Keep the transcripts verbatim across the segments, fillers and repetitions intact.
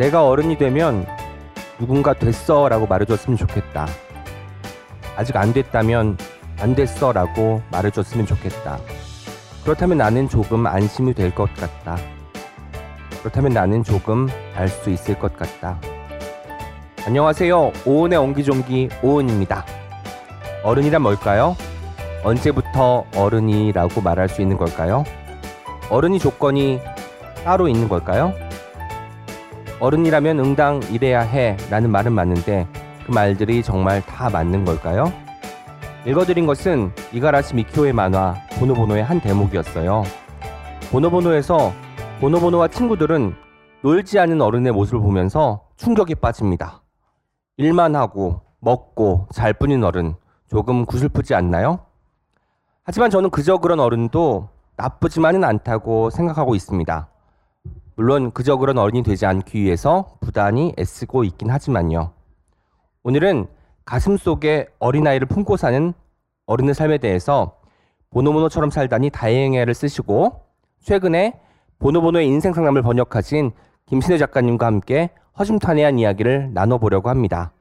내가 어른이 되면 누군가 됐어 라고 말해줬으면 좋겠다. 아직 안 됐다면 안 됐어 라고 말해줬으면 좋겠다. 그렇다면 나는 조금 안심이 될 것 같다. 그렇다면 나는 조금 알 수 있을 것 같다. 안녕하세요. 오은의 옹기종기 오은입니다. 어른이란 뭘까요? 언제부터 어른이라고 말할 수 있는 걸까요? 어른이 조건이 따로 있는 걸까요? 어른이라면 응당 이래야 해 라는 말은 맞는데 그 말들이 정말 다 맞는 걸까요? 읽어드린 것은 이가라시 미키오의 만화 보노보노의 한 대목이었어요. 보노보노에서 보노보노와 친구들은 놀지 않은 어른의 모습을 보면서 충격에 빠집니다. 일만 하고 먹고 잘 뿐인 어른, 조금 구슬프지 않나요? 하지만 저는 그저 그런 어른도 나쁘지만은 않다고 생각하고 있습니다. 물론 그저 그런 어른이 되지 않기 위해서 부단히 애쓰고 있긴 하지만요. 오늘은 가슴속에 어린아이를 품고 사는 어른의 삶에 대해서 보노보노처럼 살다니 다행해를 쓰시고 최근에 보노보노의 인생 상담을 번역하신 김신회 작가님과 함께 허심탄회한 이야기를 나눠보려고 합니다.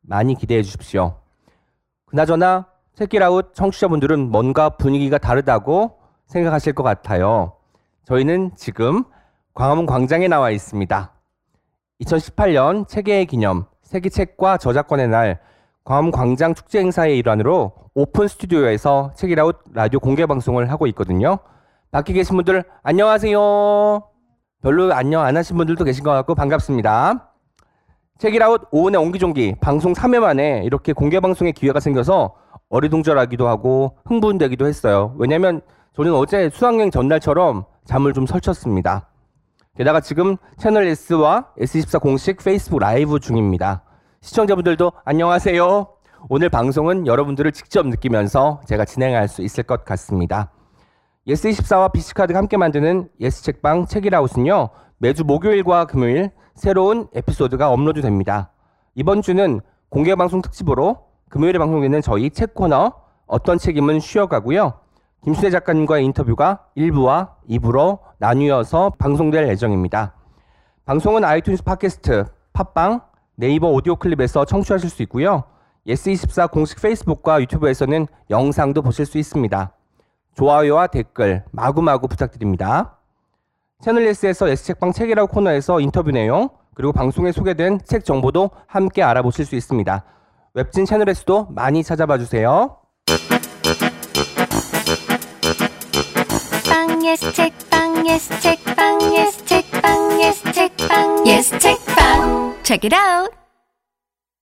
많이 기대해 주십시오. 그나저나 책기라웃 청취자분들은 뭔가 분위기가 다르다고 생각하실 것 같아요. 저희는 지금 광화문 광장에 나와 있습니다. 이천십팔 년 책의 기념 세계책과 저작권의 날 광화문 광장 축제 행사의 일환으로 오픈 스튜디오에서 책이라웃 라디오 공개 방송을 하고 있거든요. 밖에 계신 분들 안녕하세요. 별로 안녕 안 하신 분들도 계신 것 같고 반갑습니다. 책이라웃 오은의 옹기종기 방송 삼 회 만에 이렇게 공개 방송의 기회가 생겨서 어리둥절하기도 하고 흥분되기도 했어요. 왜냐면 저는 어제 수학여행 전날처럼 잠을 좀 설쳤습니다. 게다가 지금 채널 S와 에스 이십사 공식 페이스북 라이브 중입니다. 시청자분들도 안녕하세요. 오늘 방송은 여러분들을 직접 느끼면서 제가 진행할 수 있을 것 같습니다. 예스이십사와 비씨카드가 함께 만드는 예스책방 책이라웃은요. 매주 목요일과 금요일 새로운 에피소드가 업로드 됩니다. 이번 주는 공개방송 특집으로 금요일에 방송되는 저희 책 코너 어떤 책임은 쉬어가고요. 김신회 작가님과의 인터뷰가 일 부와 이 부로 나뉘어서 방송될 예정입니다. 방송은 아이튠즈 팟캐스트, 팟빵, 네이버 오디오 클립에서 청취하실 수 있고요. 예스이십사 공식 페이스북과 유튜브에서는 영상도 보실 수 있습니다. 좋아요와 댓글 마구마구 부탁드립니다. 채널 S에서 예스책방 책이라웃 코너에서 인터뷰 내용 그리고 방송에 소개된 책 정보도 함께 알아보실 수 있습니다. 웹진 채널 S도 많이 찾아봐 주세요. 예스책방 예스책방 예스책방 예스책방 예스책방 Check it out.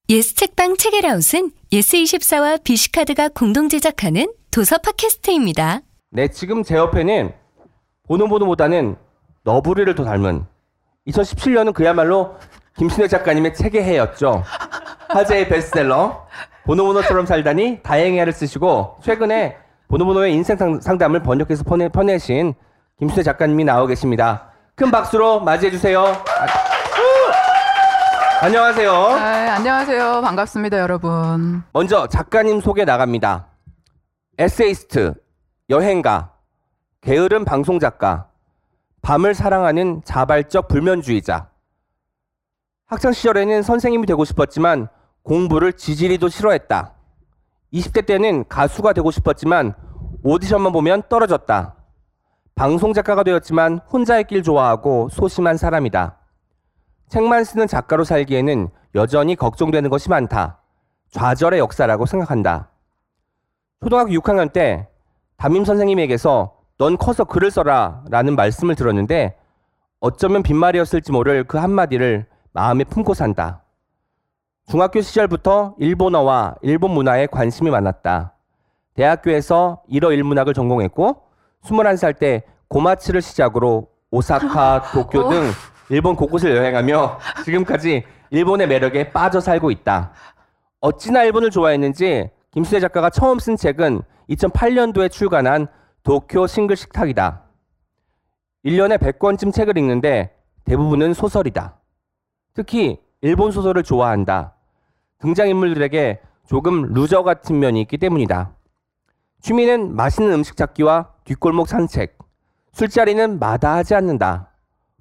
예스책방 책이라웃은 예스이십사와 비씨카드가 공동 제작하는 도서 팟캐스트입니다. 네, 지금 제 옆에는 보노보노보다는 너부리를 더 닮은 이천십칠 년은 그야말로 김신회 작가님의 책의 해였죠. 화제의 베스트셀러 보노보노처럼 살다니 다행해를 쓰시고 최근에 보노보노의 인생 상담을 번역해서 퍼내, 퍼내신 김신회 작가님이 나와 계십니다. 큰 박수로 맞이해주세요. 아, 안녕하세요. 아, 안녕하세요. 반갑습니다, 여러분. 먼저 작가님 소개 나갑니다. 에세이스트, 여행가, 게으른 방송작가, 밤을 사랑하는 자발적 불면주의자. 학창시절에는 선생님이 되고 싶었지만 공부를 지지리도 싫어했다. 이십 대 때는 가수가 되고 싶었지만 오디션만 보면 떨어졌다. 방송작가가 되었지만 혼자의 길 좋아하고 소심한 사람이다. 책만 쓰는 작가로 살기에는 여전히 걱정되는 것이 많다. 좌절의 역사라고 생각한다. 초등학교 육 학년 때 담임선생님에게서 넌 커서 글을 써라 라는 말씀을 들었는데 어쩌면 빈말이었을지 모를 그 한마디를 마음에 품고 산다. 중학교 시절부터 일본어와 일본 문화에 관심이 많았다. 대학교에서 일어 일문학을 전공했고 스물한 살 때 고마츠를 시작으로 오사카, 도쿄 등 일본 곳곳을 여행하며 지금까지 일본의 매력에 빠져 살고 있다. 어찌나 일본을 좋아했는지 김신회 작가가 처음 쓴 책은 이천팔 년도에 출간한 도쿄 싱글 식탁이다. 일 년에 백 권쯤 책을 읽는데 대부분은 소설이다. 특히 일본 소설을 좋아한다. 등장인물들에게 조금 루저 같은 면이 있기 때문이다. 취미는 맛있는 음식 찾기와 뒷골목 산책, 술자리는 마다하지 않는다.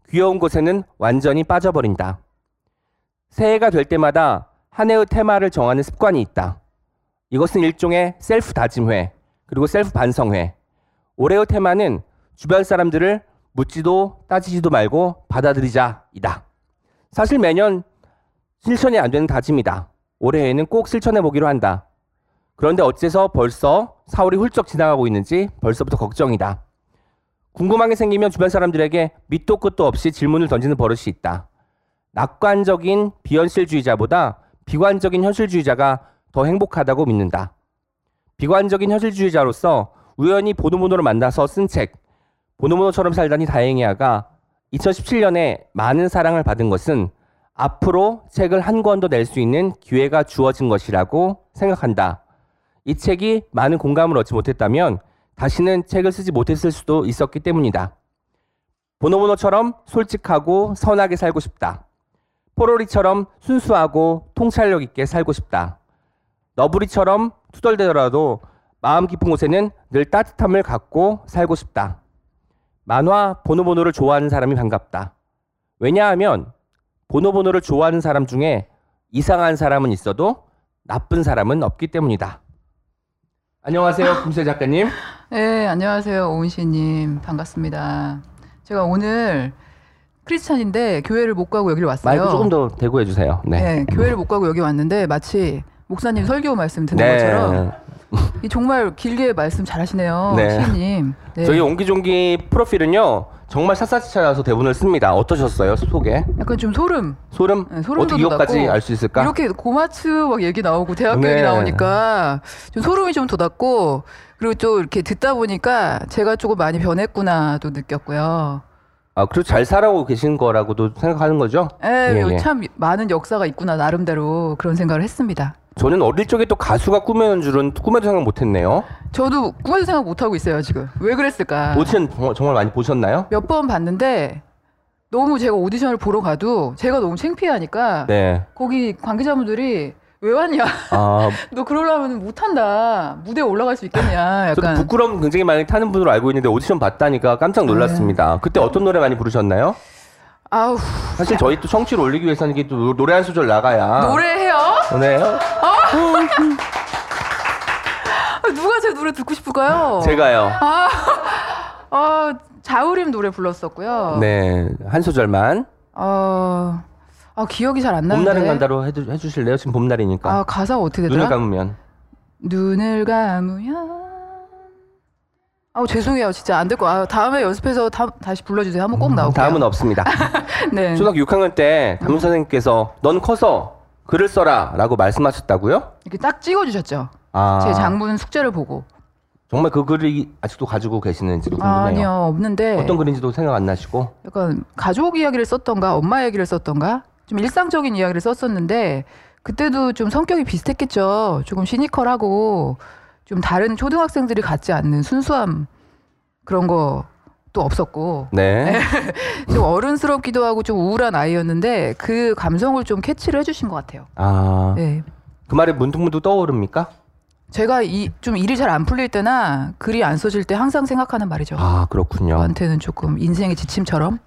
귀여운 곳에는 완전히 빠져버린다. 새해가 될 때마다 한 해의 테마를 정하는 습관이 있다. 이것은 일종의 셀프 다짐회, 그리고 셀프 반성회. 올해의 테마는 주변 사람들을 묻지도 따지지도 말고 받아들이자이다. 사실 매년 실천이 안 되는 다짐이다. 올해에는 꼭 실천해보기로 한다. 그런데 어째서 벌써 사월이 훌쩍 지나가고 있는지 벌써부터 걱정이다. 궁금한 게 생기면 주변 사람들에게 밑도 끝도 없이 질문을 던지는 버릇이 있다. 낙관적인 비현실주의자보다 비관적인 현실주의자가 더 행복하다고 믿는다. 비관적인 현실주의자로서 우연히 보노보노를 만나서 쓴 책 보노보노처럼 살다니 다행이야가 이천십칠 년에 많은 사랑을 받은 것은 앞으로 책을 한 권 더 낼 수 있는 기회가 주어진 것이라고 생각한다. 이 책이 많은 공감을 얻지 못했다면 다시는 책을 쓰지 못했을 수도 있었기 때문이다. 보노보노처럼 솔직하고 선하게 살고 싶다. 포로리처럼 순수하고 통찰력 있게 살고 싶다. 너부리처럼 투덜대더라도 마음 깊은 곳에는 늘 따뜻함을 갖고 살고 싶다. 만화 보노보노를 좋아하는 사람이 반갑다. 왜냐하면 보노보노를 좋아하는 사람 중에 이상한 사람은 있어도 나쁜 사람은 없기 때문이다. 안녕하세요, 김신회 작가님. 네, 안녕하세요, 오은 씨님. 반갑습니다. 제가 오늘 크리스찬인데 교회를 못 가고 여기로 왔어요. 마이크 조금 더 대고 해주세요. 네. 네, 교회를 못 가고 여기 왔는데 마치 목사님 설교 말씀 듣는 네. 것처럼 이 정말 길게 말씀 잘하시네요, 네. 시인님. 네. 저희 옹기종기 프로필은요 정말 샅샅이 찾아서 대본을 씁니다. 어떠셨어요, 소개? 약간 좀 소름. 소름? 네, 소름도 어떻게 이것까지 알 수 있을까? 이렇게 고마츠 막 얘기 나오고 대학교 네. 얘기 나오니까 좀 소름이 좀 돋았고, 그리고 또 이렇게 듣다 보니까 제가 조금 많이 변했구나도 느꼈고요. 아, 그리고 잘 살아오고 계신 거라고도 생각하는 거죠? 네, 예, 참 예. 많은 역사가 있구나 나름대로 그런 생각을 했습니다. 저는 어릴 적에 또 가수가 꿈이라는 줄은 꿈에도 생각 못했네요. 저도 꿈에도 생각 못하고 있어요 지금. 왜 그랬을까? 오디션 정말 많이 보셨나요? 몇 번 봤는데 너무 제가 오디션을 보러 가도 제가 너무 창피하니까 네. 거기 관계자분들이 왜 왔냐? 아, 너 그러려면 못한다. 무대에 올라갈 수 있겠냐? 약간. 저도 부끄러움 굉장히 많이 타는 분으로 알고 있는데 오디션 봤다니까 깜짝 놀랐습니다. 네. 그때 어떤 노래 많이 부르셨나요? 아우. 사실 저희 또 청취를 올리기 위해서는 이게 또 노래 한 소절 나가야. 노래해요? 노래해요? 아! 누가 제 노래 듣고 싶을까요? 제가요. 아, 아 자우림 노래 불렀었고요. 네, 한 소절만. 어, 아 기억이 잘 안 나는데. 봄날은 간다로 해주, 해주실래요? 지금 봄날이니까. 아 가사 어떻게 되더라? 눈을 감으면. 눈을 감으면. 아우 죄송해요 진짜 안 될 거. 아, 다음에 연습해서 다, 다시 불러주세요. 한번 꼭 나올게요. 다음은 없습니다. 네. 초등학교 육 학년 때 담임 선생님께서 넌 커서 글을 써라 라고 말씀하셨다고요? 이렇게 딱 찍어주셨죠. 아. 제 장문 숙제를 보고. 정말 그 글이 아직도 가지고 계시는지도 궁금해요. 아니요 없는데. 어떤 글인지도 생각 안 나시고? 약간 가족 이야기를 썼던가 엄마 이야기를 썼던가 좀 일상적인 이야기를 썼었는데 그때도 좀 성격이 비슷했겠죠. 조금 시니컬하고 좀 다른 초등학생들이 갖지 않는 순수함 그런 거 또 없었고 네. 좀 어른스럽기도 하고 좀 우울한 아이였는데 그 감성을 좀 캐치를 해주신 것 같아요. 아, 네. 그 말이 문득문득 떠오릅니까? 제가 이, 좀 일이 잘 안 풀릴 때나 글이 안 써질 때 항상 생각하는 말이죠. 아 그렇군요. 저한테는 조금 인생의 지침처럼.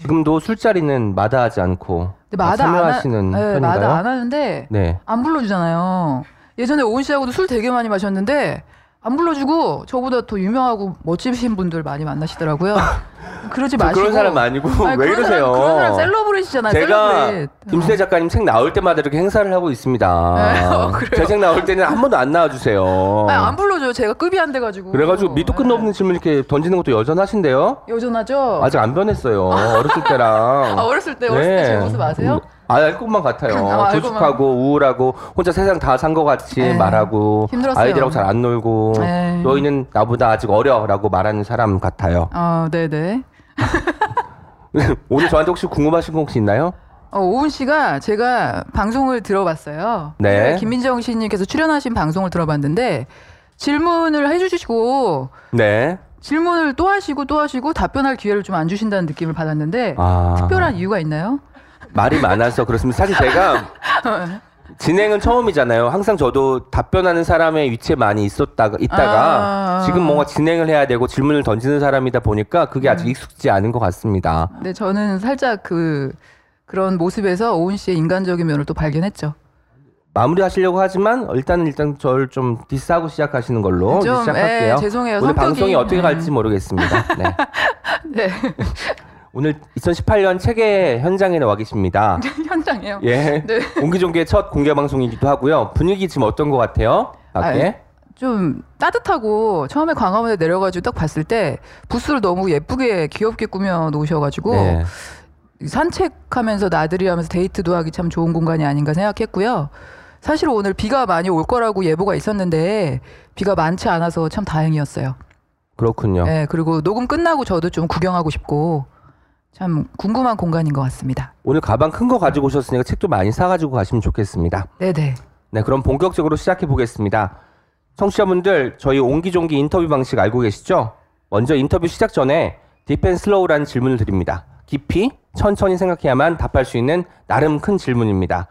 지금도 술자리는 마다하지 않고 근데 마다 참여하시는 아, 네, 편인가요? 마다 안 하는데 네. 안 불러주잖아요. 예전에 오은 씨하고도 술 되게 많이 마셨는데 안 불러주고 저보다 더 유명하고 멋지신 분들 많이 만나시더라고요. 그러지 마시고. 그런 사람 아니고 아니, 왜 그런 이러세요? 사람, 그런 사람 셀러브릿이잖아요. 제가 셀러브릿. 김신회 작가님 책 나올 때마다 이렇게 행사를 하고 있습니다. 네, 어, 제 책 나올 때는 한 번도 안 나와주세요. 아니, 안 불러줘요. 제가 급이 안 돼가지고. 그래가지고 밑도 끝도 없는 질문 이렇게 던지는 것도 여전하신데요? 여전하죠. 아직 안 변했어요. 어렸을 때랑. 아, 어렸을 때? 어렸을 때 제 모습 아세요? 음, 아, 알 것만 같아요. 아, 조숙하고 것만... 우울하고 혼자 세상 다 산 것 같이 에이, 말하고 힘들었어요. 아이들하고 잘 안 놀고 에이. 너희는 나보다 아직 어려 라고 말하는 사람 같아요. 아, 네네. 오늘 저한테 혹시 궁금하신 거 혹시 있나요? 어, 오은 씨가 제가 방송을 들어봤어요. 네. 김민정 씨님께서 출연하신 방송을 들어봤는데 질문을 해주시고 네. 질문을 또 하시고 또 하시고 답변할 기회를 좀 안 주신다는 느낌을 받았는데 아... 특별한 이유가 있나요? 말이 많아서 그렇습니다. 사실 제가 진행은 처음이잖아요. 항상 저도 답변하는 사람의 위치에 많이 있었다가 있다가 아~ 지금 뭔가 진행을 해야 되고 질문을 던지는 사람이다 보니까 그게 아직 음. 익숙지 않은 것 같습니다. 네, 저는 살짝 그 그런 모습에서 오은 씨의 인간적인 면을 또 발견했죠. 마무리하시려고 하지만 일단은 일단 저를 좀 디스하고 시작하시는 걸로 좀, 시작할게요. 예, 죄송해요. 오늘 성격이... 방송이 어떻게 갈지 모르겠습니다. 네. 네. 오늘 이천십팔 년 책의 현장에 나와 계십니다. 현장이요? 예. 네. 옹기종기의 첫 공개 방송이기도 하고요. 분위기 지금 어떤 것 같아요? 밖에? 아, 좀 따뜻하고 처음에 광화문에 내려가지고 딱 봤을 때 부스를 너무 예쁘게 귀엽게 꾸며 놓으셔가지고 네. 산책하면서 나들이하면서 데이트도 하기 참 좋은 공간이 아닌가 생각했고요. 사실 오늘 비가 많이 올 거라고 예보가 있었는데 비가 많지 않아서 참 다행이었어요. 그렇군요. 네, 그리고 녹음 끝나고 저도 좀 구경하고 싶고 참 궁금한 공간인 것 같습니다. 오늘 가방 큰 거 가지고 오셨으니까 책도 많이 사가지고 가시면 좋겠습니다. 네네. 네, 그럼 본격적으로 시작해 보겠습니다. 청취자분들 저희 옹기종기 인터뷰 방식 알고 계시죠? 먼저 인터뷰 시작 전에 디펜슬로우라는 질문을 드립니다. 깊이 천천히 생각해야만 답할 수 있는 나름 큰 질문입니다.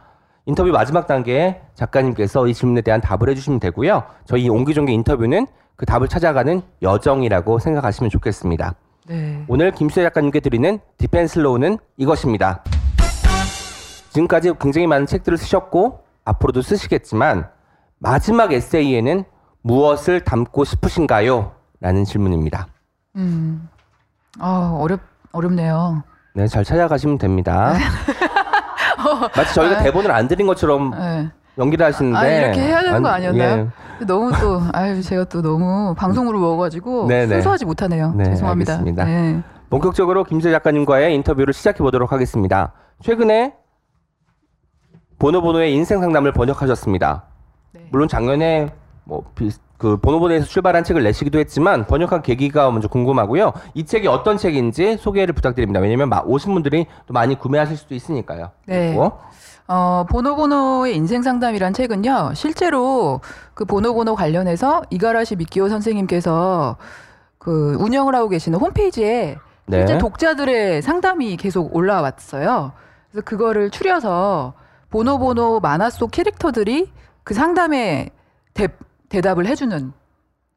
인터뷰 마지막 단계에 작가님께서 이 질문에 대한 답을 해주시면 되고요. 저희 옹기종기 인터뷰는 그 답을 찾아가는 여정이라고 생각하시면 좋겠습니다. 네. 오늘 김신회 작가님께 드리는 디펜슬로우는 이것입니다. 지금까지 굉장히 많은 책들을 쓰셨고 앞으로도 쓰시겠지만 마지막 에세이에는 무엇을 담고 싶으신가요? 라는 질문입니다. 음, 어, 어렵, 어렵네요. 네, 잘 찾아가시면 됩니다. 어, 마치 저희가 아, 대본을 안 드린 것처럼 네. 연기를 하시는데 아, 이렇게 해야 되는 거 아니었나요? 예. 너무 또 아유 제가 또 너무 방송으로 먹어가지고 순수하지 못하네요. 네, 죄송합니다. 알겠습니다. 네. 본격적으로 김신회 작가님과의 인터뷰를 시작해 보도록 하겠습니다. 최근에 보노보노의 인생 상담을 번역하셨습니다. 네. 물론 작년에 뭐 그 보노보노에서 출발한 책을 내시기도 했지만 번역한 계기가 먼저 궁금하고요. 이 책이 어떤 책인지 소개를 부탁드립니다. 왜냐하면 오신 분들이 또 많이 구매하실 수도 있으니까요. 네. 그리고. 어, 보노보노의 인생 상담이란 책은요. 실제로 그 보노보노 관련해서 이가라시 미키오 선생님께서 그 운영을 하고 계시는 홈페이지에 네. 실제 독자들의 상담이 계속 올라왔어요. 그래서 그거를 추려서 보노보노 만화 속 캐릭터들이 그 상담에 대, 대답을 해주는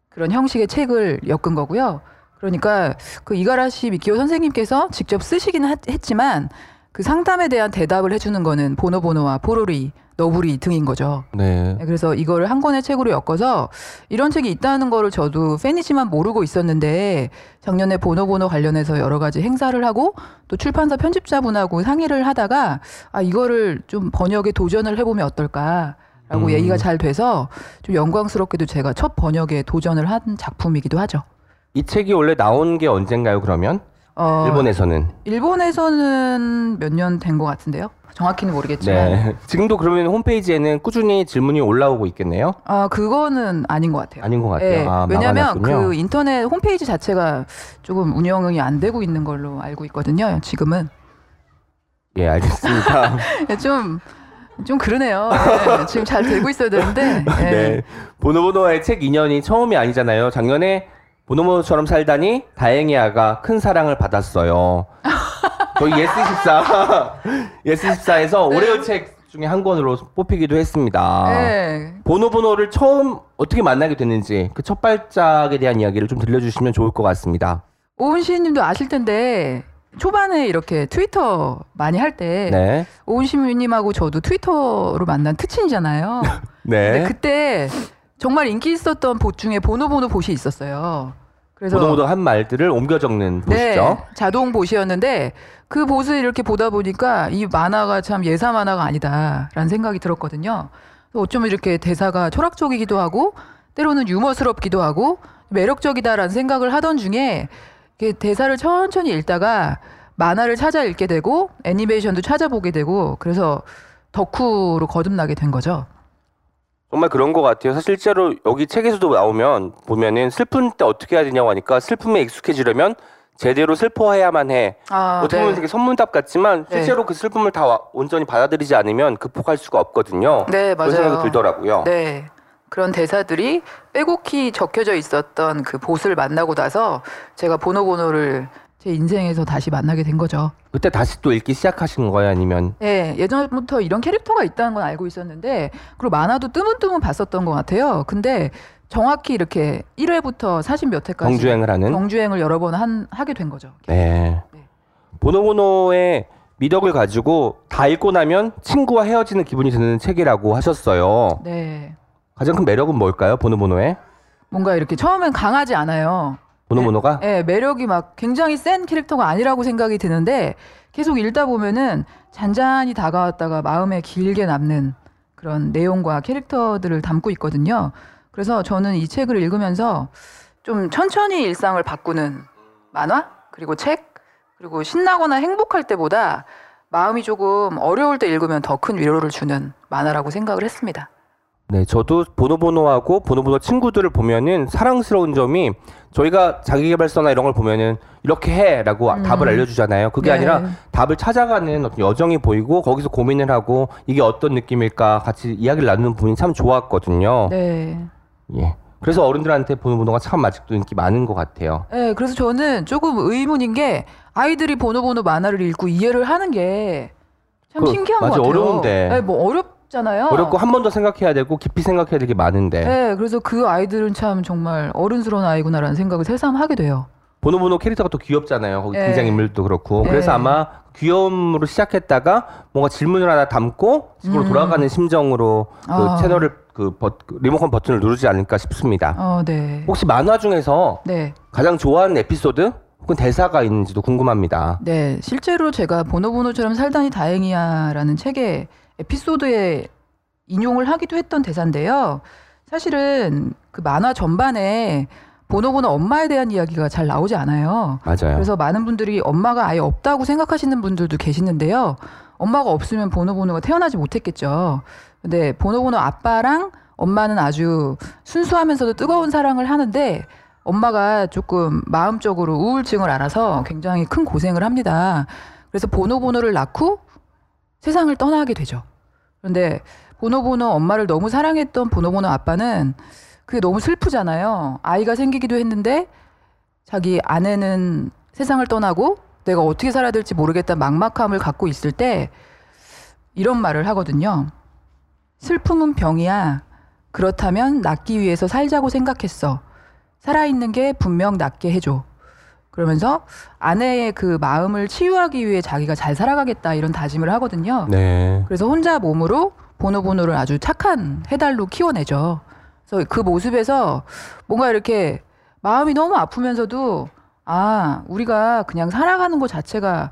그런 형식의 책을 엮은 거고요. 그러니까 그 이가라시 미키오 선생님께서 직접 쓰시기는 했지만 그 상담에 대한 대답을 해주는 거는 보노보노와 포로리, 너부리 등인 거죠. 네. 그래서 이거를 한 권의 책으로 엮어서 이런 책이 있다는 거를 저도 팬이지만 모르고 있었는데 작년에 보노보노 관련해서 여러 가지 행사를 하고 또 출판사 편집자분하고 상의를 하다가 아 이거를 좀 번역에 도전을 해보면 어떨까 라고 음. 얘기가 잘 돼서 좀 영광스럽게도 제가 첫 번역에 도전을 한 작품이기도 하죠. 이 책이 원래 나온 게 언젠가요 그러면? 어, 일본에서는? 일본에서는 몇 년 된 것 같은데요. 정확히는 모르겠지만. 네. 지금도 그러면 홈페이지에는 꾸준히 질문이 올라오고 있겠네요? 아, 그거는 아닌 것 같아요. 아닌 것 같아요. 네. 아, 왜냐하면 그 인터넷 홈페이지 자체가 조금 운영이 안 되고 있는 걸로 알고 있거든요. 지금은. 예, 알겠습니다. 좀... 좀 그러네요. 네, 지금 잘 되고 있어야 되는데. 네. 네. 보노보노와의 책 인연이 처음이 아니잖아요. 작년에 보노보노처럼 살다니 다행히 아가 큰 사랑을 받았어요. 저희 예스 이십사 예스 이십사에서 네. 올해의 책 중에 한 권으로 뽑히기도 했습니다. 네. 보노보노를 처음 어떻게 만나게 됐는지 그 첫 발작에 대한 이야기를 좀 들려주시면 좋을 것 같습니다. 오은 시인님도 아실 텐데 초반에 이렇게 트위터 많이 할 때 네. 오은 시인님하고 저도 트위터로 만난 특친이잖아요. 네. 근데 그때 정말 인기 있었던 봇 중에 보노보노 봇이 있었어요. 그래서 보노보노 한 말들을 옮겨 적는 봇이죠. 네, 자동 봇이었는데 그 봇을 이렇게 보다 보니까 이 만화가 참 예사 만화가 아니다라는 생각이 들었거든요. 어쩌면 이렇게 대사가 철학적이기도 하고 때로는 유머스럽기도 하고 매력적이다라는 생각을 하던 중에 대사를 천천히 읽다가 만화를 찾아 읽게 되고 애니메이션도 찾아보게 되고 그래서 덕후로 거듭나게 된 거죠. 정말 그런 것 같아요. 사실 실제로 여기 책에서도 나오면 보면은 슬픈 때 어떻게 해야 되냐고 하니까 슬픔에 익숙해지려면 제대로 슬퍼해야만 해. 아, 어떻게 보면 네. 되게 선문답 같지만 실제로 네. 그 슬픔을 다 온전히 받아들이지 않으면 극복할 수가 없거든요. 네, 맞아요. 그런 생각이 들더라고요. 네. 그런 대사들이 빼곡히 적혀져 있었던 그 봇을 만나고 나서 제가 보노보노를 제 인생에서 다시 만나게 된 거죠. 그때 다시 또 읽기 시작하신 거예요? 아니면? 네. 예전부터 이런 캐릭터가 있다는 건 알고 있었는데 그리고 만화도 뜨문뜨문 봤었던 것 같아요. 근데 정확히 이렇게 일 회부터 사십 몇 회까지 정주행을 하는? 정주행을 여러 번 한, 하게 된 거죠. 네. 네. 보노보노의 미덕을 가지고 다 읽고 나면 친구와 헤어지는 기분이 드는 책이라고 하셨어요. 네. 가장 큰 매력은 뭘까요? 보노보노의? 뭔가 이렇게 처음엔 강하지 않아요. 보노보노가? 네, 네, 매력이 막 굉장히 센 캐릭터가 아니라고 생각이 드는데 계속 읽다 보면은 잔잔히 다가왔다가 마음에 길게 남는 그런 내용과 캐릭터들을 담고 있거든요. 그래서 저는 이 책을 읽으면서 좀 천천히 일상을 바꾸는 만화, 그리고 책, 그리고 신나거나 행복할 때보다 마음이 조금 어려울 때 읽으면 더 큰 위로를 주는 만화라고 생각을 했습니다. 네, 저도 보노보노하고 보노보노 친구들을 보면은 사랑스러운 점이 저희가 자기계발서나 이런 걸 보면은 이렇게 해라고 음. 답을 알려주잖아요. 그게 네. 아니라 답을 찾아가는 어떤 여정이 보이고 거기서 고민을 하고 이게 어떤 느낌일까 같이 이야기를 나누는 부분이 참 좋았거든요. 네. 예. 그래서 어른들한테 보노보노가 참 아직도 인기 많은 것 같아요. 네, 그래서 저는 조금 의문인 게 아이들이 보노보노 만화를 읽고 이해를 하는 게 참 신기한 그, 것 맞아, 같아요. 어려운데. 네, 뭐 어렵. 잖아요. 어렵고 한 번 더 생각해야 되고 깊이 생각해야 되게 많은데. 네, 그래서 그 아이들은 참 정말 어른스러운 아이구나라는 생각을 새삼 하게 돼요. 보노보노 캐릭터가 또 귀엽잖아요. 거기 네. 등장인물도 그렇고. 네. 그래서 아마 귀여움으로 시작했다가 뭔가 질문을 하나 담고 집으로 음. 돌아가는 심정으로 그 아. 채널을 그 버, 리모컨 버튼을 누르지 않을까 싶습니다. 어, 네. 혹시 만화 중에서 네. 가장 좋아하는 에피소드? 혹은 대사가 있는지도 궁금합니다. 네, 실제로 제가 보노보노처럼 살다니 다행이야라는 책의 에피소드에 인용을 하기도 했던 대사인데요. 사실은 그 만화 전반에 보노보노 엄마에 대한 이야기가 잘 나오지 않아요. 맞아요. 그래서 많은 분들이 엄마가 아예 없다고 생각하시는 분들도 계시는데요. 엄마가 없으면 보노보노가 태어나지 못했겠죠. 근데 보노보노 아빠랑 엄마는 아주 순수하면서도 뜨거운 사랑을 하는데 엄마가 조금 마음적으로 우울증을 앓아서 굉장히 큰 고생을 합니다. 그래서 보노보노를 낳고 세상을 떠나게 되죠. 그런데 보노보노 엄마를 너무 사랑했던 보노보노 아빠는 그게 너무 슬프잖아요. 아이가 생기기도 했는데 자기 아내는 세상을 떠나고 내가 어떻게 살아야 될지 모르겠다는 막막함을 갖고 있을 때 이런 말을 하거든요. 슬픔은 병이야. 그렇다면 낫기 위해서 살자고 생각했어. 살아있는 게 분명 낫게 해줘. 그러면서 아내의 그 마음을 치유하기 위해 자기가 잘 살아가겠다 이런 다짐을 하거든요. 네. 그래서 혼자 몸으로 보노보노를 아주 착한 해달로 키워내죠. 그래서 그 모습에서 뭔가 이렇게 마음이 너무 아프면서도 아, 우리가 그냥 살아가는 것 자체가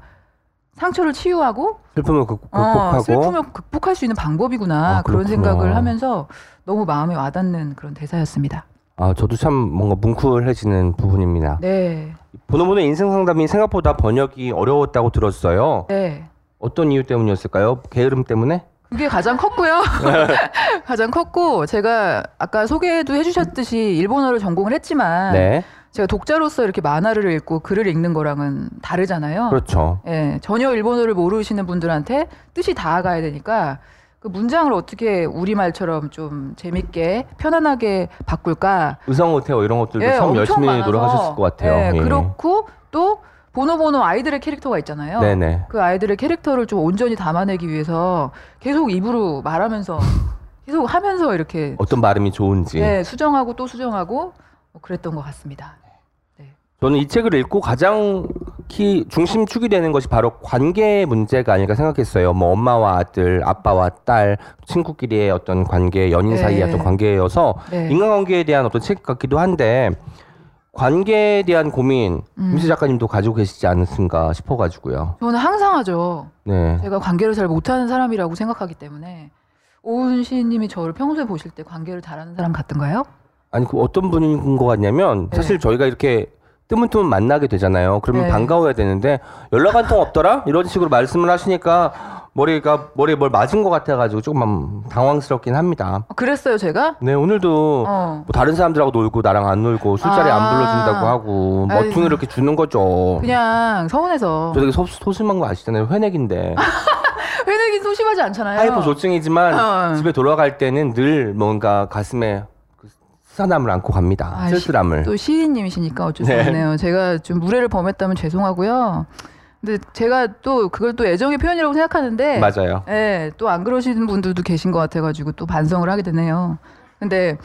상처를 치유하고 슬픔을 극, 극복하고 어, 슬픔을 극복할 수 있는 방법이구나. 아, 그런 생각을 하면서 너무 마음에 와닿는 그런 대사였습니다. 아, 저도 참 뭔가 뭉클해지는 부분입니다. 네. 보노보노 인생 상담이 생각보다 번역이 어려웠다고 들었어요. 네. 어떤 이유 때문이었을까요? 게으름 때문에? 그게 가장 컸고요. 가장 컸고 제가 아까 소개도 해주셨듯이 일본어를 전공을 했지만 네. 제가 독자로서 이렇게 만화를 읽고 글을 읽는 거랑은 다르잖아요. 그렇죠. 예, 전혀 일본어를 모르시는 분들한테 뜻이 닿아가야 되니까 그 문장을 어떻게 우리말처럼 좀 재밌게 편안하게 바꿀까? 의성어태어 이런 것들도 예, 참 열심히 많아서, 노력하셨을 것 같아요. 예, 예. 그렇고 또 보노보노 아이들의 캐릭터가 있잖아요. 네네. 그 아이들의 캐릭터를 좀 온전히 담아내기 위해서 계속 입으로 말하면서 계속 하면서 이렇게 어떤 발음이 좋은지 예, 수정하고 또 수정하고 뭐 그랬던 것 같습니다. 네. 저는 이 책을 읽고 가장 특히 중심축이 되는 것이 바로 관계의 문제가 아닐까 생각했어요. 뭐 엄마와 아들, 아빠와 딸, 친구끼리의 어떤 관계, 연인 사이의 네. 어떤 관계여서 네. 인간관계에 대한 어떤 책 같기도 한데 관계에 대한 고민 음. 김수 작가님도 가지고 계시지 않으신가 싶어가지고요. 저는 항상 하죠. 네. 제가 관계를 잘 못하는 사람이라고 생각하기 때문에 오은 시인님이 저를 평소에 보실 때 관계를 잘하는 사람 같던가요? 아니 그 어떤 분인 것 같냐면 네. 사실 저희가 이렇게 뜨문뜨문 만나게 되잖아요. 그러면 네. 반가워야 되는데 연락 한 통 없더라? 이런 식으로 말씀을 하시니까 머리가 머리에 뭘 맞은 것 같아가지고 조금 당황스럽긴 합니다. 그랬어요 제가? 네 오늘도 어. 뭐 다른 사람들하고 놀고 나랑 안 놀고 술자리 아~ 안 불러준다고 하고 멋퉁이를 이렇게 주는 거죠. 그냥 서운해서. 저 되게 소, 소심한 거 아시잖아요. 회내기인데. 회내기는 소심하지 않잖아요. 하이퍼조증이지만 어. 집에 돌아갈 때는 늘 뭔가 가슴에 수산함을 안고 갑니다. 아, 쓸쓸함을. 시, 또 시인님이시니까 어쩔 수 없네요. 네. 제가 좀 무례를 범했다면 죄송하고요. 근데 제가 또 그걸 또 애정의 표현이라고 생각하는데 맞아요. 예, 또 안 그러시는 분들도 계신 것 같아가지고 또 반성을 하게 되네요. 근데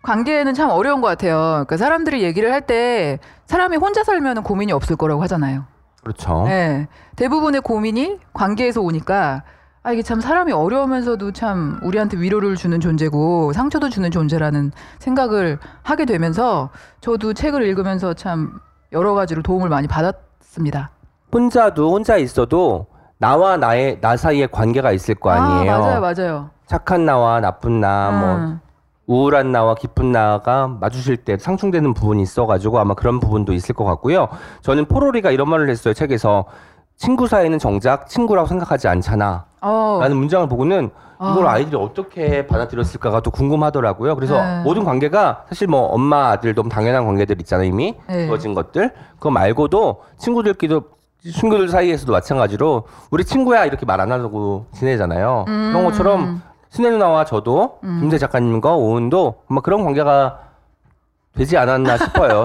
관계는 참 어려운 것 같아요. 그러니까 사람들이 얘기를 할 때 사람이 혼자 살면 고민이 없을 거라고 하잖아요. 그렇죠. 네, 대부분의 고민이 관계에서 오니까 아 이게 참 사람이 어려우면서도 참 우리한테 위로를 주는 존재고 상처도 주는 존재라는 생각을 하게 되면서 저도 책을 읽으면서 참 여러 가지로 도움을 많이 받았습니다. 혼자도 혼자 있어도 나와 나의 나 사이의 관계가 있을 거 아니에요. 아, 맞아요, 맞아요. 착한 나와 나쁜 나, 뭐 음. 우울한 나와 기쁜 나가 마주칠 때 상충되는 부분이 있어가지고 아마 그런 부분도 있을 것 같고요. 저는 포로리가 이런 말을 했어요, 책에서. 친구 사이는 정작 친구라고 생각하지 않잖아. 어. 라는 문장을 보고는 이걸 어. 아이들이 어떻게 받아들였을까가 또 궁금하더라고요. 그래서 네. 모든 관계가 사실 뭐 엄마, 아들 너무 당연한 관계들 있잖아요. 이미 주어진 네. 것들. 그거 말고도 친구들끼리도 친구들 사이에서도 마찬가지로 우리 친구야 이렇게 말 안 하려고 지내잖아요. 음. 그런 것처럼 신혜 누나와 저도 음. 김재 작가님과 오은도 아마 그런 관계가 되지 않았나 싶어요.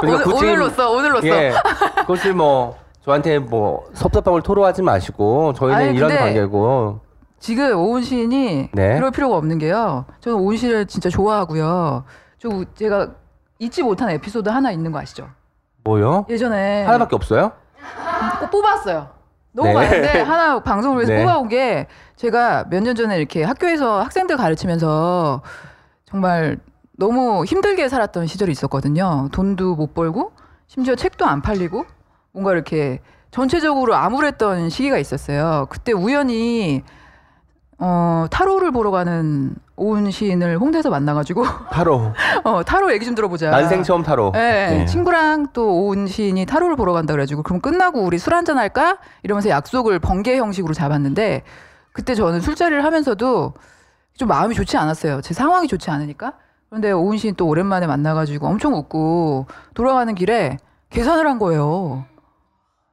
그러니까 오늘, 오늘로써 오늘로써 예, 그것을 뭐 저한테 뭐 섭섭함을 토로하지 마시고 저희는 아니, 이런 관계고 지금 오은 시인이 네. 그럴 필요가 없는 게요. 저는 오은 시를 진짜 좋아하고요. 저 제가 잊지 못한 에피소드 하나 있는 거 아시죠? 뭐요? 예전에 하나밖에 없어요? 꼭 뽑았어요. 너무 네. 많은데 하나 방송을 위해서 네. 뽑아온 게 제가 몇 년 전에 이렇게 학교에서 학생들 가르치면서 정말 너무 힘들게 살았던 시절이 있었거든요. 돈도 못 벌고 심지어 책도 안 팔리고 뭔가 이렇게 전체적으로 암울했던 시기가 있었어요. 그때 우연히 어, 타로를 보러 가는 오은 시인을 홍대에서 만나가지고 타로 어 타로 얘기 좀 들어보자. 난생 처음 타로. 네, 네. 친구랑 또 오은 시인이 타로를 보러 간다 그래가지고 그럼 끝나고 우리 술 한잔 할까? 이러면서 약속을 번개 형식으로 잡았는데 그때 저는 술자리를 하면서도 좀 마음이 좋지 않았어요. 제 상황이 좋지 않으니까. 그런데 오은 시인 또 오랜만에 만나가지고 엄청 웃고 돌아가는 길에 계산을 한 거예요.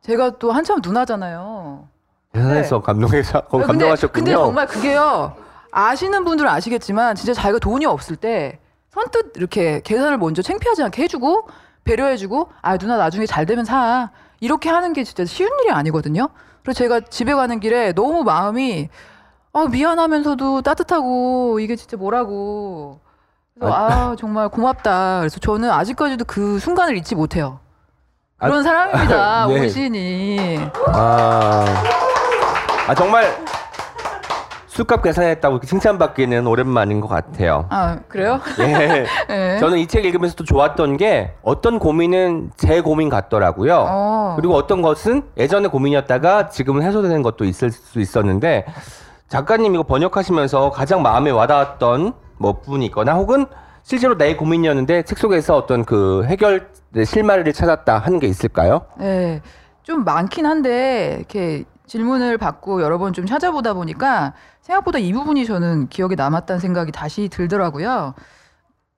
제가 또 한참 누나잖아요. 계산했어. 네. 감동해서 감동하셨군요. 근데, 근데 정말 그게요. 아시는 분들은 아시겠지만 진짜 자기가 돈이 없을 때 선뜻 이렇게 계산을 먼저 창피하지 않게 해주고 배려해주고 아 누나 나중에 잘 되면 사 이렇게 하는 게 진짜 쉬운 일이 아니거든요. 그래서 제가 집에 가는 길에 너무 마음이 아, 미안하면서도 따뜻하고 이게 진짜 뭐라고 그래서 아 정말 고맙다. 그래서 저는 아직까지도 그 순간을 잊지 못해요. 그런 아, 사람입니다. 아, 네. 오신이. 아, 아 정말 술값 계산했다고 이렇게 칭찬받기는 오랜만인 것 같아요. 아 그래요? 예. 네. 저는 이 책 읽으면서 또 좋았던 게 어떤 고민은 제 고민 같더라고요. 어. 그리고 어떤 것은 예전에 고민이었다가 지금은 해소되는 것도 있을 수 있었는데 작가님 이거 번역하시면서 가장 마음에 와닿았던 뭐 부분이 있거나 혹은 실제로 나의 고민이었는데 책 속에서 어떤 그 해결 실마리를 찾았다 하는 게 있을까요? 네, 좀 많긴 한데 이렇게 질문을 받고 여러 번 좀 찾아보다 보니까 생각보다 이 부분이 저는 기억에 남았다는 생각이 다시 들더라고요.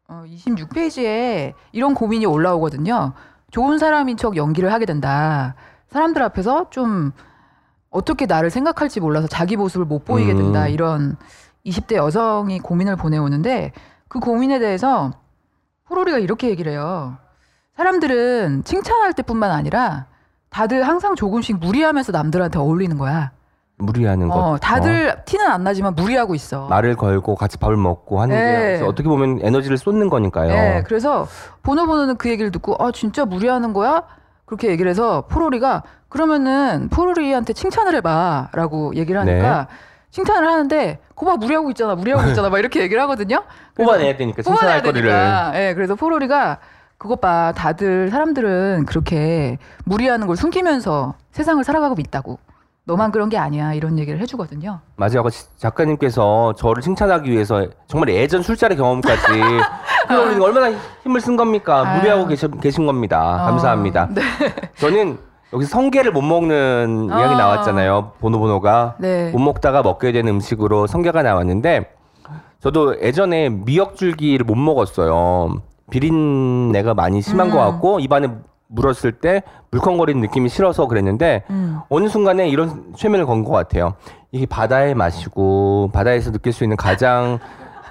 어, 이십육 페이지에 이런 고민이 올라오거든요. 좋은 사람인 척 연기를 하게 된다. 사람들 앞에서 좀 어떻게 나를 생각할지 몰라서 자기 모습을 못 보이게 된다. 음. 이런 이십 대 여성이 고민을 보내오는데 그 고민에 대해서 포로리가 이렇게 얘기를 해요. 사람들은 칭찬할 때뿐만 아니라 다들 항상 조금씩 무리하면서 남들한테 어울리는 거야. 무리하는 거. 어, 다들 어. 티는 안 나지만 무리하고 있어. 말을 걸고 같이 밥을 먹고 하는 네. 게 그래서 어떻게 보면 에너지를 쏟는 거니까요. 네, 그래서 보노보노는 그 얘기를 듣고 아 진짜 무리하는 거야? 그렇게 얘기를 해서 포로리가 그러면은 포로리한테 칭찬을 해봐 라고 얘기를 하니까 네. 칭찬을 하는데 고마 무리하고 있잖아 무리하고 있잖아 막 이렇게 얘기를 하거든요. 뽑아내야 되니까 칭찬할 거리를. 네, 그래서 포로리가 그것 봐 다들 사람들은 그렇게 무리하는 걸 숨기면서 세상을 살아가고 있다고 너만 그런 게 아니야 이런 얘기를 해주거든요. 맞아요. 아까 작가님께서 저를 칭찬하기 위해서 정말 예전 술자리 경험까지 포로리는 얼마나 힘을 쓴 겁니까? 아유. 무리하고 계신, 계신 겁니다. 어. 감사합니다. 네. 저는 여기서 성게를 못 먹는 아~ 이야기 나왔잖아요. 보노보노가 네. 못 먹다가 먹게 된 음식으로 성게가 나왔는데 저도 예전에 미역줄기를 못 먹었어요. 비린내가 많이 심한 음. 것 같고 입안에 물었을 때 물컹거리는 느낌이 싫어서 그랬는데 음. 어느 순간에 이런 최면을 건 것 같아요. 이게 바다의 맛이고 바다에서 느낄 수 있는 가장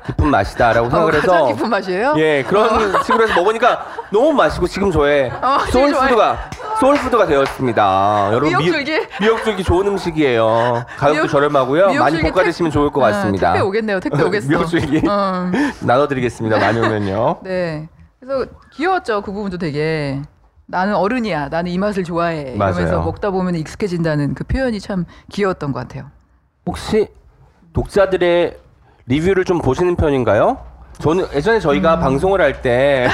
깊은 맛이다라고 생각을 어, 해서 가장 깊은 맛이에요? 예, 그런 어. 식으로 해서 먹으니까 너무 맛있고 지금 저의 어, 소울푸드가 소울푸드가 되었습니다. 여러분 미역줄기? 미, 미역줄기 좋은 음식이에요. 가격도 미역, 저렴하고요. 많이 볶아 드시면 좋을 것 같습니다. 아, 택배 오겠네요. 택배 오겠어. 미역줄기 음. 나눠드리겠습니다. 많이 오면요. 네, 그래서 귀여웠죠. 그 부분도 되게 나는 어른이야, 나는 이 맛을 좋아해. 이러면서 맞아요. 먹다 보면 익숙해진다는 그 표현이 참 귀여웠던 것 같아요. 혹시 독자들의 리뷰를 좀 보시는 편인가요? 저는 예전에 저희가 음. 방송을 할 때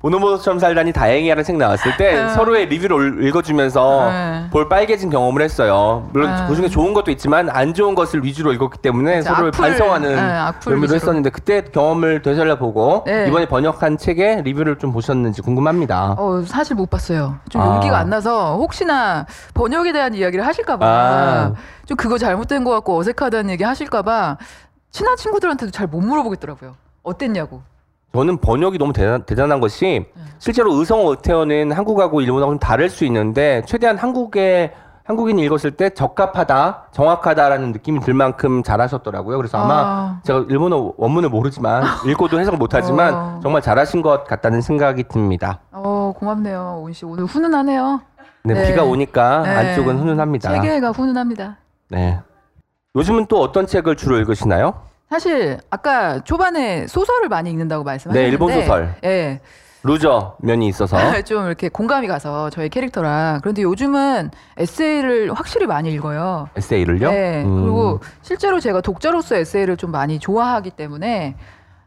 보노보노처럼 살다니 다행이라는 책 나왔을 때 음. 서로의 리뷰를 읽어주면서 음. 볼 빨개진 경험을 했어요. 물론 음. 그중에 좋은 것도 있지만 안 좋은 것을 위주로 읽었기 때문에 그치, 서로를 악플, 반성하는 음, 의미로 위주로. 했었는데 그때 경험을 되살려보고 네. 이번에 번역한 책의 리뷰를 좀 보셨는지 궁금합니다. 어, 사실 못 봤어요. 좀 아. 용기가 안 나서 혹시나 번역에 대한 이야기를 하실까 봐 아. 좀 그거 잘못된 것 같고 어색하다는 얘기 하실까 봐 친한 친구들한테도 잘 못 물어보겠더라고요. 어땠냐고. 저는 번역이 너무 대단, 대단한 것이 실제로 의성어 어태어는 한국하고 일본하고 좀 다를 수 있는데 최대한 한국의 한국인이 읽었을 때 적합하다, 정확하다라는 느낌이 들 만큼 잘하셨더라고요. 그래서 아마 아. 제가 일본어 원문을 모르지만 읽고도 해석 못하지만 어. 정말 잘하신 것 같다는 생각이 듭니다. 어, 고맙네요. 오은 씨 오늘 훈훈하네요. 네, 네. 비가 오니까 네. 안쪽은 훈훈합니다. 세계가 훈훈합니다. 네. 요즘은 또 어떤 책을 주로 읽으시나요? 사실 아까 초반에 소설을 많이 읽는다고 말씀하셨는데 네, 일본 소설. 예. 루저 면이 있어서 좀 이렇게 공감이 가서 저의 캐릭터랑. 그런데 요즘은 에세이를 확실히 많이 읽어요. 에세이를요? 네. 음. 그리고 실제로 제가 독자로서 에세이를 좀 많이 좋아하기 때문에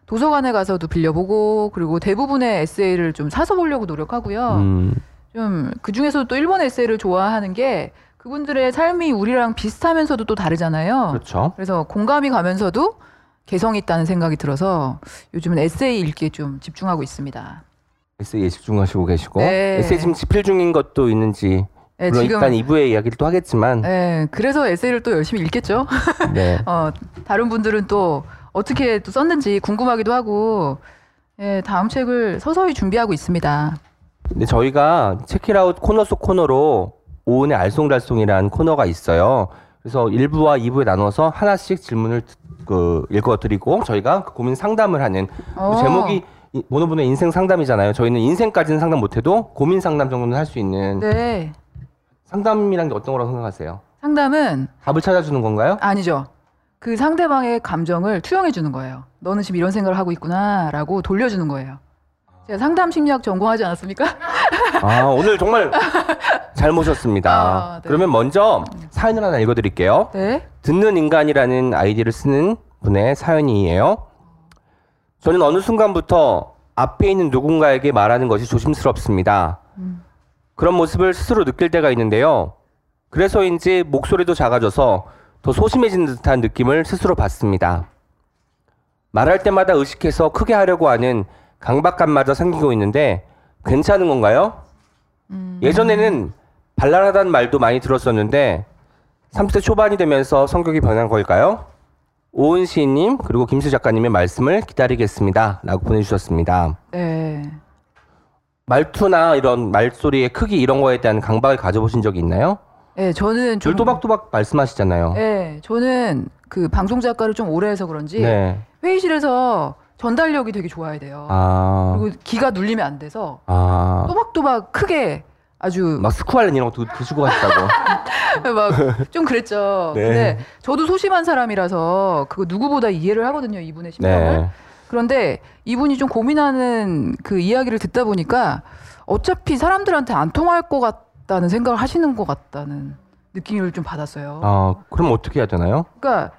도서관에 가서도 빌려보고 그리고 대부분의 에세이를 좀 사서 보려고 노력하고요. 음. 좀 그중에서도 또 일본 에세이를 좋아하는 게 그분들의 삶이 우리랑 비슷하면서도 또 다르잖아요. 그렇죠. 그래서 공감이 가면서도 개성이 있다는 생각이 들어서 요즘은 에세이 읽기에 좀 집중하고 있습니다. 에세이에 집중하시고 계시고 네. 에세이 지금 집필 중인 것도 있는지 네, 물론 지금, 일단 이 부의 이야기를 또 하겠지만 네, 그래서 에세이를 또 열심히 읽겠죠. 네. 어, 다른 분들은 또 어떻게 또 썼는지 궁금하기도 하고 네, 다음 책을 서서히 준비하고 있습니다. 근데 저희가 체키라웃 코너 속 코너로 오은의 알쏭달쏭이라는 코너가 있어요. 그래서 일 부와 이 부에 나눠서 하나씩 질문을 그 읽어드리고 저희가 그 고민 상담을 하는 제목이 보노보노의 인생 상담이잖아요. 저희는 인생까지는 상담 못해도 고민 상담 정도는 할 수 있는 네. 상담이란 게 어떤 거라고 생각하세요? 상담은 답을 찾아주는 건가요? 아니죠. 그 상대방의 감정을 투영해 주는 거예요. 너는 지금 이런 생각을 하고 있구나 라고 돌려주는 거예요. 제가 상담 심리학 전공하지 않았습니까? 아, 오늘 정말 잘 모셨습니다. 아, 네. 그러면 먼저 사연을 하나 읽어드릴게요. 네? 듣는 인간이라는 아이디를 쓰는 분의 사연이에요. 저는 어느 순간부터 앞에 있는 누군가에게 말하는 것이 조심스럽습니다. 음. 그런 모습을 스스로 느낄 때가 있는데요. 그래서인지 목소리도 작아져서 더 소심해진 듯한 느낌을 스스로 받습니다. 말할 때마다 의식해서 크게 하려고 하는 강박감마저 생기고 있는데 괜찮은 건가요? 음. 예전에는 발랄하다는 말도 많이 들었었는데 삼십 대 초반이 되면서 성격이 변한 걸까요? 오은 시인님 그리고 김수 작가님의 말씀을 기다리겠습니다 라고 보내주셨습니다. 네. 말투나 이런 말소리의 크기 이런 거에 대한 강박을 가져보신 적이 있나요? 네, 저는 좀... 또박또박 말씀하시잖아요. 네, 저는 그 방송 작가를 좀 오래 해서 그런지 네. 회의실에서 전달력이 되게 좋아야 돼요. 아... 그리고 기가 눌리면 안 돼서 아... 또박또박 크게 아주 막 스쿠알렌 이런 거 드시고 가셨다고 막 좀 그랬죠. 네. 근데 저도 소심한 사람이라서 그거 누구보다 이해를 하거든요. 이분의 심정을. 네. 그런데 이분이 좀 고민하는 그 이야기를 듣다 보니까 어차피 사람들한테 안 통할 것 같다는 생각을 하시는 것 같다는 느낌을 좀 받았어요. 아, 그럼 어떻게 해야 되나요? 그러니까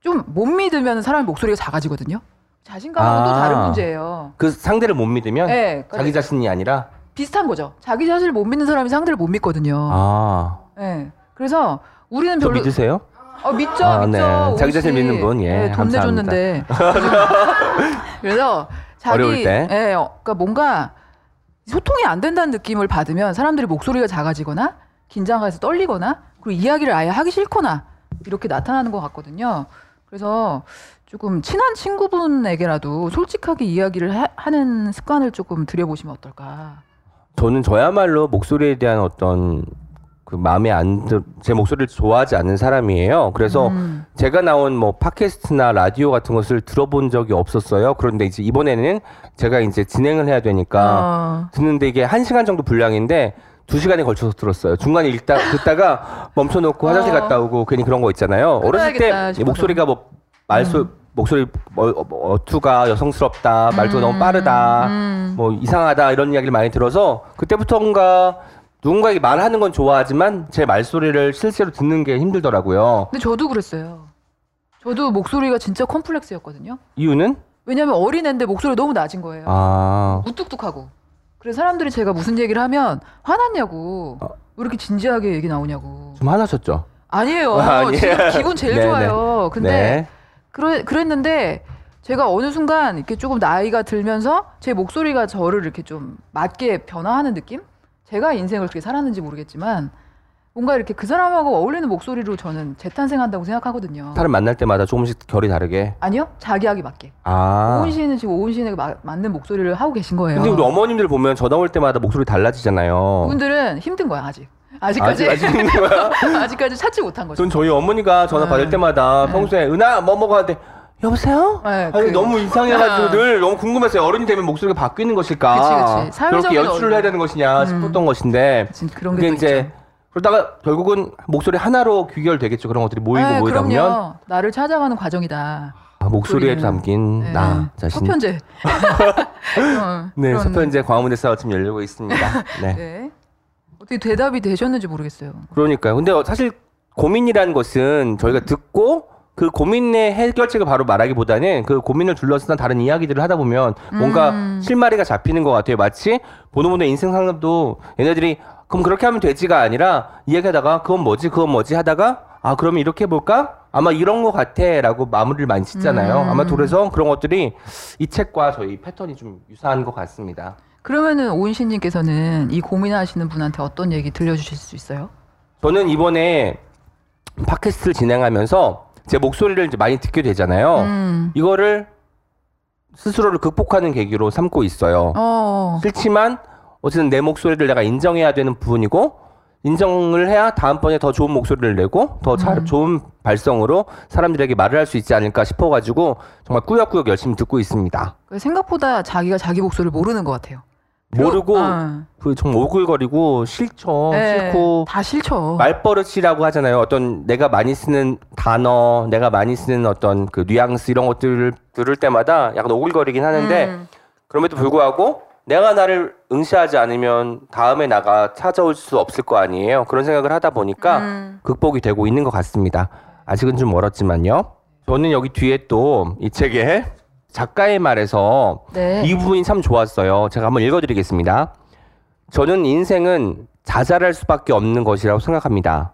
좀 못 믿으면 사람의 목소리가 작아지거든요. 자신감은 또 아, 다른 문제예요. 그 상대를 못 믿으면? 네, 그러니까 자기 자신이 아니라? 비슷한 거죠. 자기 자신을 못 믿는 사람이 상대를 못 믿거든요. 아. 네. 그래서 우리는 별로. 저 믿으세요? 어, 믿죠, 아, 믿죠. 네. 자기 자신을 믿는 분, 예. 네, 돈 내줬는데. 그래서 자기. 어려울 때. 예. 네, 그러니까 뭔가 소통이 안 된다는 느낌을 받으면 사람들이 목소리가 작아지거나 긴장해서 떨리거나 그리고 이야기를 아예 하기 싫거나 이렇게 나타나는 것 같거든요. 그래서 조금 친한 친구분에게라도 솔직하게 이야기를 하, 하는 습관을 조금 들여보시면 어떨까. 저는 저야말로 목소리에 대한 어떤 그 마음에 안 들, 제 목소리를 좋아하지 않는 사람이에요. 그래서 음. 제가 나온 뭐 팟캐스트나 라디오 같은 것을 들어본 적이 없었어요. 그런데 이제 이번에는 제가 이제 진행을 해야 되니까 어. 듣는데 이게 한 시간 정도 분량인데 두 시간에 걸쳐서 들었어요. 중간에 읽다 듣다가 멈춰놓고 어. 화장실 갔다 오고 괜히 그런 거 있잖아요. 어렸을 때 싶어서. 목소리가 뭐 말소 음. 목소리 어투가 여성스럽다, 말투가 음, 너무 빠르다, 음. 뭐 이상하다 이런 이야기를 많이 들어서 그때부터인가 누군가에게 말하는 건 좋아하지만 제 말소리를 실제로 듣는 게 힘들더라고요. 근데 저도 그랬어요. 저도 목소리가 진짜 컴플렉스였거든요. 이유는? 왜냐면 어린애인데 목소리가 너무 낮은 거예요. 아. 무뚝뚝하고. 그래서 사람들이 제가 무슨 얘기를 하면 화났냐고, 어. 왜 이렇게 진지하게 얘기 나오냐고. 좀 화나셨죠? 아니에요. 아, 아니에요. 지금 기분 제일 네, 좋아요. 네. 근데 네. 그러, 그랬는데 제가 어느 순간 이렇게 조금 나이가 들면서 제 목소리가 저를 이렇게 좀 맞게 변화하는 느낌? 제가 인생을 그렇게 살았는지 모르겠지만 뭔가 이렇게 그 사람하고 어울리는 목소리로 저는 재탄생한다고 생각하거든요. 사람 만날 때마다 조금씩 결이 다르게? 아니요. 자기하기 맞게. 아. 오은 씨는 지금 오은 씨에게 맞는 목소리를 하고 계신 거예요. 근데 우리 어머님들 보면 전화 올 때마다 목소리 달라지잖아요. 그분들은 힘든 거야 아직. 아직까지 아직, 아직 아직까지 찾지 못한 거죠. 전 저희 어머니가 전화 받을 네. 때마다 평소에 네. 은하 뭐 먹어 하는데 여보세요? 네, 아니, 그... 너무 이상해가지고 아... 늘 너무 궁금했어요. 어른이 되면 목소리가 바뀌는 것일까? 그치, 그치. 그렇게 연출을 어른... 해야 되는 것이냐 싶었던 음... 것인데 그치, 그런 게 이제 그러다가 결국은 목소리 하나로 귀결되겠죠. 그런 것들이 모이고 네, 모이다 그럼요. 보면 나를 찾아가는 과정이다. 아, 목소리에 담긴 네. 나 자신. 서편제. 어, 네, 그런... 서편제 광화문에서 지금 열리고 있습니다. 네. 네. 어떻게 대답이 되셨는지 모르겠어요. 그러니까요. 근데 사실 고민이라는 것은 저희가 듣고 그 고민의 해결책을 바로 말하기보다는 그 고민을 둘러싼 다른 이야기들을 하다 보면 뭔가 음. 실마리가 잡히는 것 같아요. 마치 보노보노 인생 상담도 얘네들이 그럼 그렇게 하면 되지가 아니라 이야기하다가 그건 뭐지 그건 뭐지 하다가 아 그러면 이렇게 해볼까? 아마 이런 것 같아 라고 마무리를 많이 짓잖아요. 음. 아마 그래서 그런 것들이 이 책과 저희 패턴이 좀 유사한 것 같습니다. 그러면은 오은씨님께서는 이 고민하시는 분한테 어떤 얘기 들려주실 수 있어요? 저는 이번에 팟캐스트를 진행하면서 제 목소리를 이제 많이 듣게 되잖아요. 음. 이거를 스스로를 극복하는 계기로 삼고 있어요. 어어. 싫지만 어쨌든 내 목소리를 내가 인정해야 되는 부분이고 인정을 해야 다음번에 더 좋은 목소리를 내고 더 잘, 음. 좋은 발성으로 사람들에게 말을 할 수 있지 않을까 싶어가지고 정말 꾸역꾸역 열심히 듣고 있습니다. 생각보다 자기가 자기 목소리를 모르는 것 같아요. 모르고 아. 그 정말 오글거리고 싫죠. 네, 싫고 다 싫죠. 말버릇이라고 하잖아요. 어떤 내가 많이 쓰는 단어, 내가 많이 쓰는 어떤 그 뉘앙스 이런 것들을 들을 때마다 약간 오글거리긴 하는데 음. 그럼에도 불구하고 내가 나를 응시하지 않으면 다음에 나가 찾아올 수 없을 거 아니에요. 그런 생각을 하다 보니까 음. 극복이 되고 있는 것 같습니다. 아직은 좀 멀었지만요. 저는 여기 뒤에 또 이 책에 작가의 말에서 네. 이 부분이 참 좋았어요. 제가 한번 읽어드리겠습니다. 저는 인생은 자잘할 수밖에 없는 것이라고 생각합니다.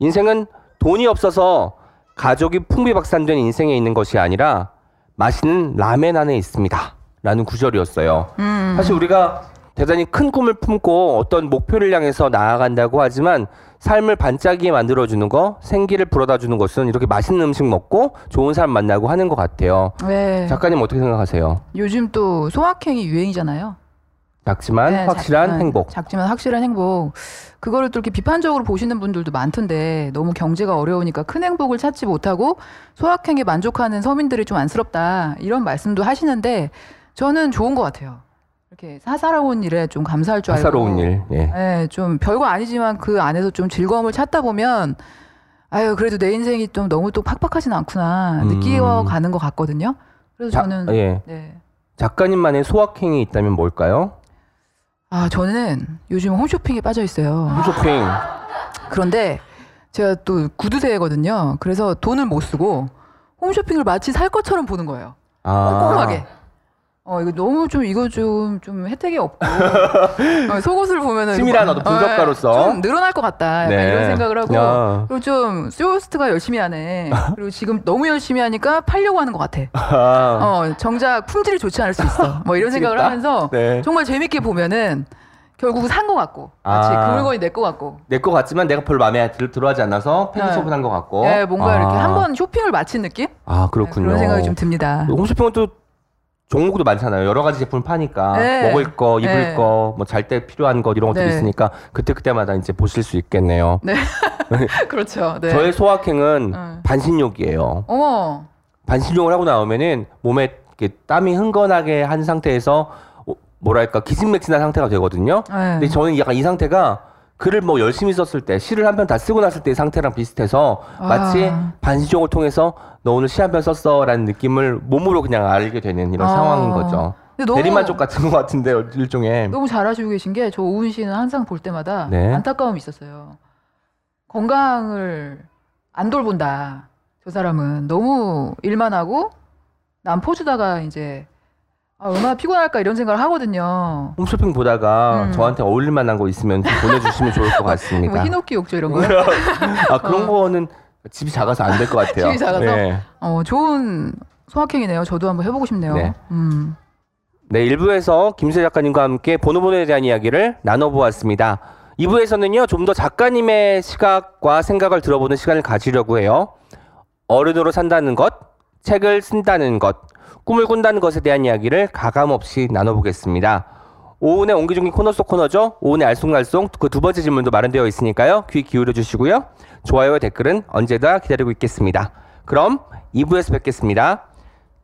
인생은 돈이 없어서 가족이 풍비박산된 인생에 있는 것이 아니라 맛있는 라멘 안에 있습니다. 라는 구절이었어요. 음. 사실 우리가 대단히 큰 꿈을 품고 어떤 목표를 향해서 나아간다고 하지만 삶을 반짝이게 만들어주는 거, 생기를 불어다주는 것은 이렇게 맛있는 음식 먹고 좋은 사람 만나고 하는 것 같아요. 네. 작가님 어떻게 생각하세요? 요즘 또 소확행이 유행이잖아요. 작지만 네, 확실한 작지만, 행복. 작지만 확실한 행복. 그거를 또 이렇게 비판적으로 보시는 분들도 많던데 너무 경제가 어려우니까 큰 행복을 찾지 못하고 소확행에 만족하는 서민들이 좀 안쓰럽다. 이런 말씀도 하시는데 저는 좋은 것 같아요. 이렇게 사사로운 일에 좀 감사할 줄 알고. 사사로운 일. 예. 예, 좀 별거 아니지만 그 안에서 좀 즐거움을 찾다 보면 아유 그래도 내 인생이 좀 너무 또 팍팍하진 않구나 느끼어 음. 가는 것 같거든요. 그래서 자, 저는 예. 네. 작가님만의 소확행이 있다면 뭘까요? 아 저는 요즘 홈쇼핑에 빠져 있어요. 홈쇼핑. 그런데 제가 또 구두쇠거든요. 그래서 돈을 못 쓰고 홈쇼핑을 마치 살 것처럼 보는 거예요. 아. 꼼꼼하게. 어 이거 너무 좀 이거 좀 좀 혜택이 없고 어, 속옷을 보면은 치밀한 어떤 분석가로서 어, 좀 늘어날 것 같다 약간 네. 이런 생각을 하고 야. 그리고 좀 쇼호스트가 열심히 하네 그리고 지금 너무 열심히 하니까 팔려고 하는 것 같아 어 정작 품질이 좋지 않을 수 있어 뭐 이런 생각을 하면서 네. 정말 재밌게 보면은 결국 산 것 같고 마치 아. 그 물건이 내 것 같고 내 것 같지만 내가 별로 마음에 들어하지 않아서 폐기 소분한 것 같고 네 뭔가 아. 이렇게 한번 쇼핑을 마친 느낌 아 그렇군요 네, 그런 생각이 좀 듭니다. 홈쇼핑은 또 종목도 많잖아요. 여러 가지 제품을 파니까 네. 먹을 거, 입을 네. 거, 뭐 잘 때 필요한 것 이런 것들이 네. 있으니까 그때 그때마다 이제 보실 수 있겠네요. 네, 그렇죠. 네. 저의 소확행은 음. 반신욕이에요. 어머. 반신욕을 하고 나오면은 몸에 이렇게 땀이 흥건하게 한 상태에서 뭐랄까 기진맥진한 상태가 되거든요. 네. 근데 저는 약간 이 상태가 글을 뭐 열심히 썼을 때, 시를 한 편 다 쓰고 났을 때의 상태랑 비슷해서 아. 마치 반시종을 통해서 너 오늘 시 한 편 썼어 라는 느낌을 몸으로 그냥 알게 되는 이런 아. 상황인 거죠. 대리만족 같은 것 같은데 일종의. 너무 잘하시고 계신 게, 저 오은 씨는 항상 볼 때마다 네. 안타까움이 있었어요. 건강을 안 돌본다. 저 사람은 너무 일만 하고 남 퍼주다가 이제 아, 얼마나 피곤할까 이런 생각을 하거든요. 홈쇼핑 보다가 음. 저한테 어울릴 만한 거 있으면 좀 보내주시면 좋을 것 같습니다. 뭐 히노키 욕조 이런 거요? 아, 그런 어. 거는 집이 작아서 안 될 것 같아요. 집이 작아서? 네. 어, 좋은 소확행이네요. 저도 한번 해보고 싶네요. 네. 음. 네, 일 부에서 김신회 작가님과 함께 보노보노에 대한 이야기를 나눠보았습니다. 이 부에서는요, 좀 더 작가님의 시각과 생각을 들어보는 시간을 가지려고 해요. 어른으로 산다는 것, 책을 쓴다는 것, 꿈을 꾼다는 것에 대한 이야기를 가감없이 나눠보겠습니다. 오은의 옹기종기 코너 속 코너죠. 오은의 알쏭달쏭 그 두 번째 질문도 마련되어 있으니까요. 귀 기울여 주시고요. 좋아요와 댓글은 언제나 기다리고 있겠습니다. 그럼 이 부에서 뵙겠습니다.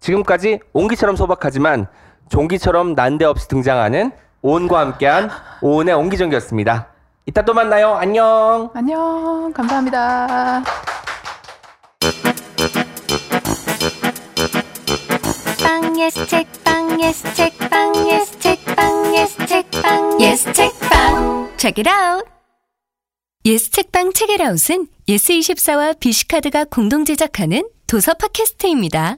지금까지 옹기처럼 소박하지만 종기처럼 난데없이 등장하는 오은과 함께한 오은의 옹기종기였습니다. 이따 또 만나요. 안녕. 안녕. 감사합니다. 예스책방 예스책방 예스책방 예스책방 예스책방 Check it out! 예스책방 책이라웃은 예스이십사와 비씨카드가 공동 제작하는 도서 팟캐스트입니다.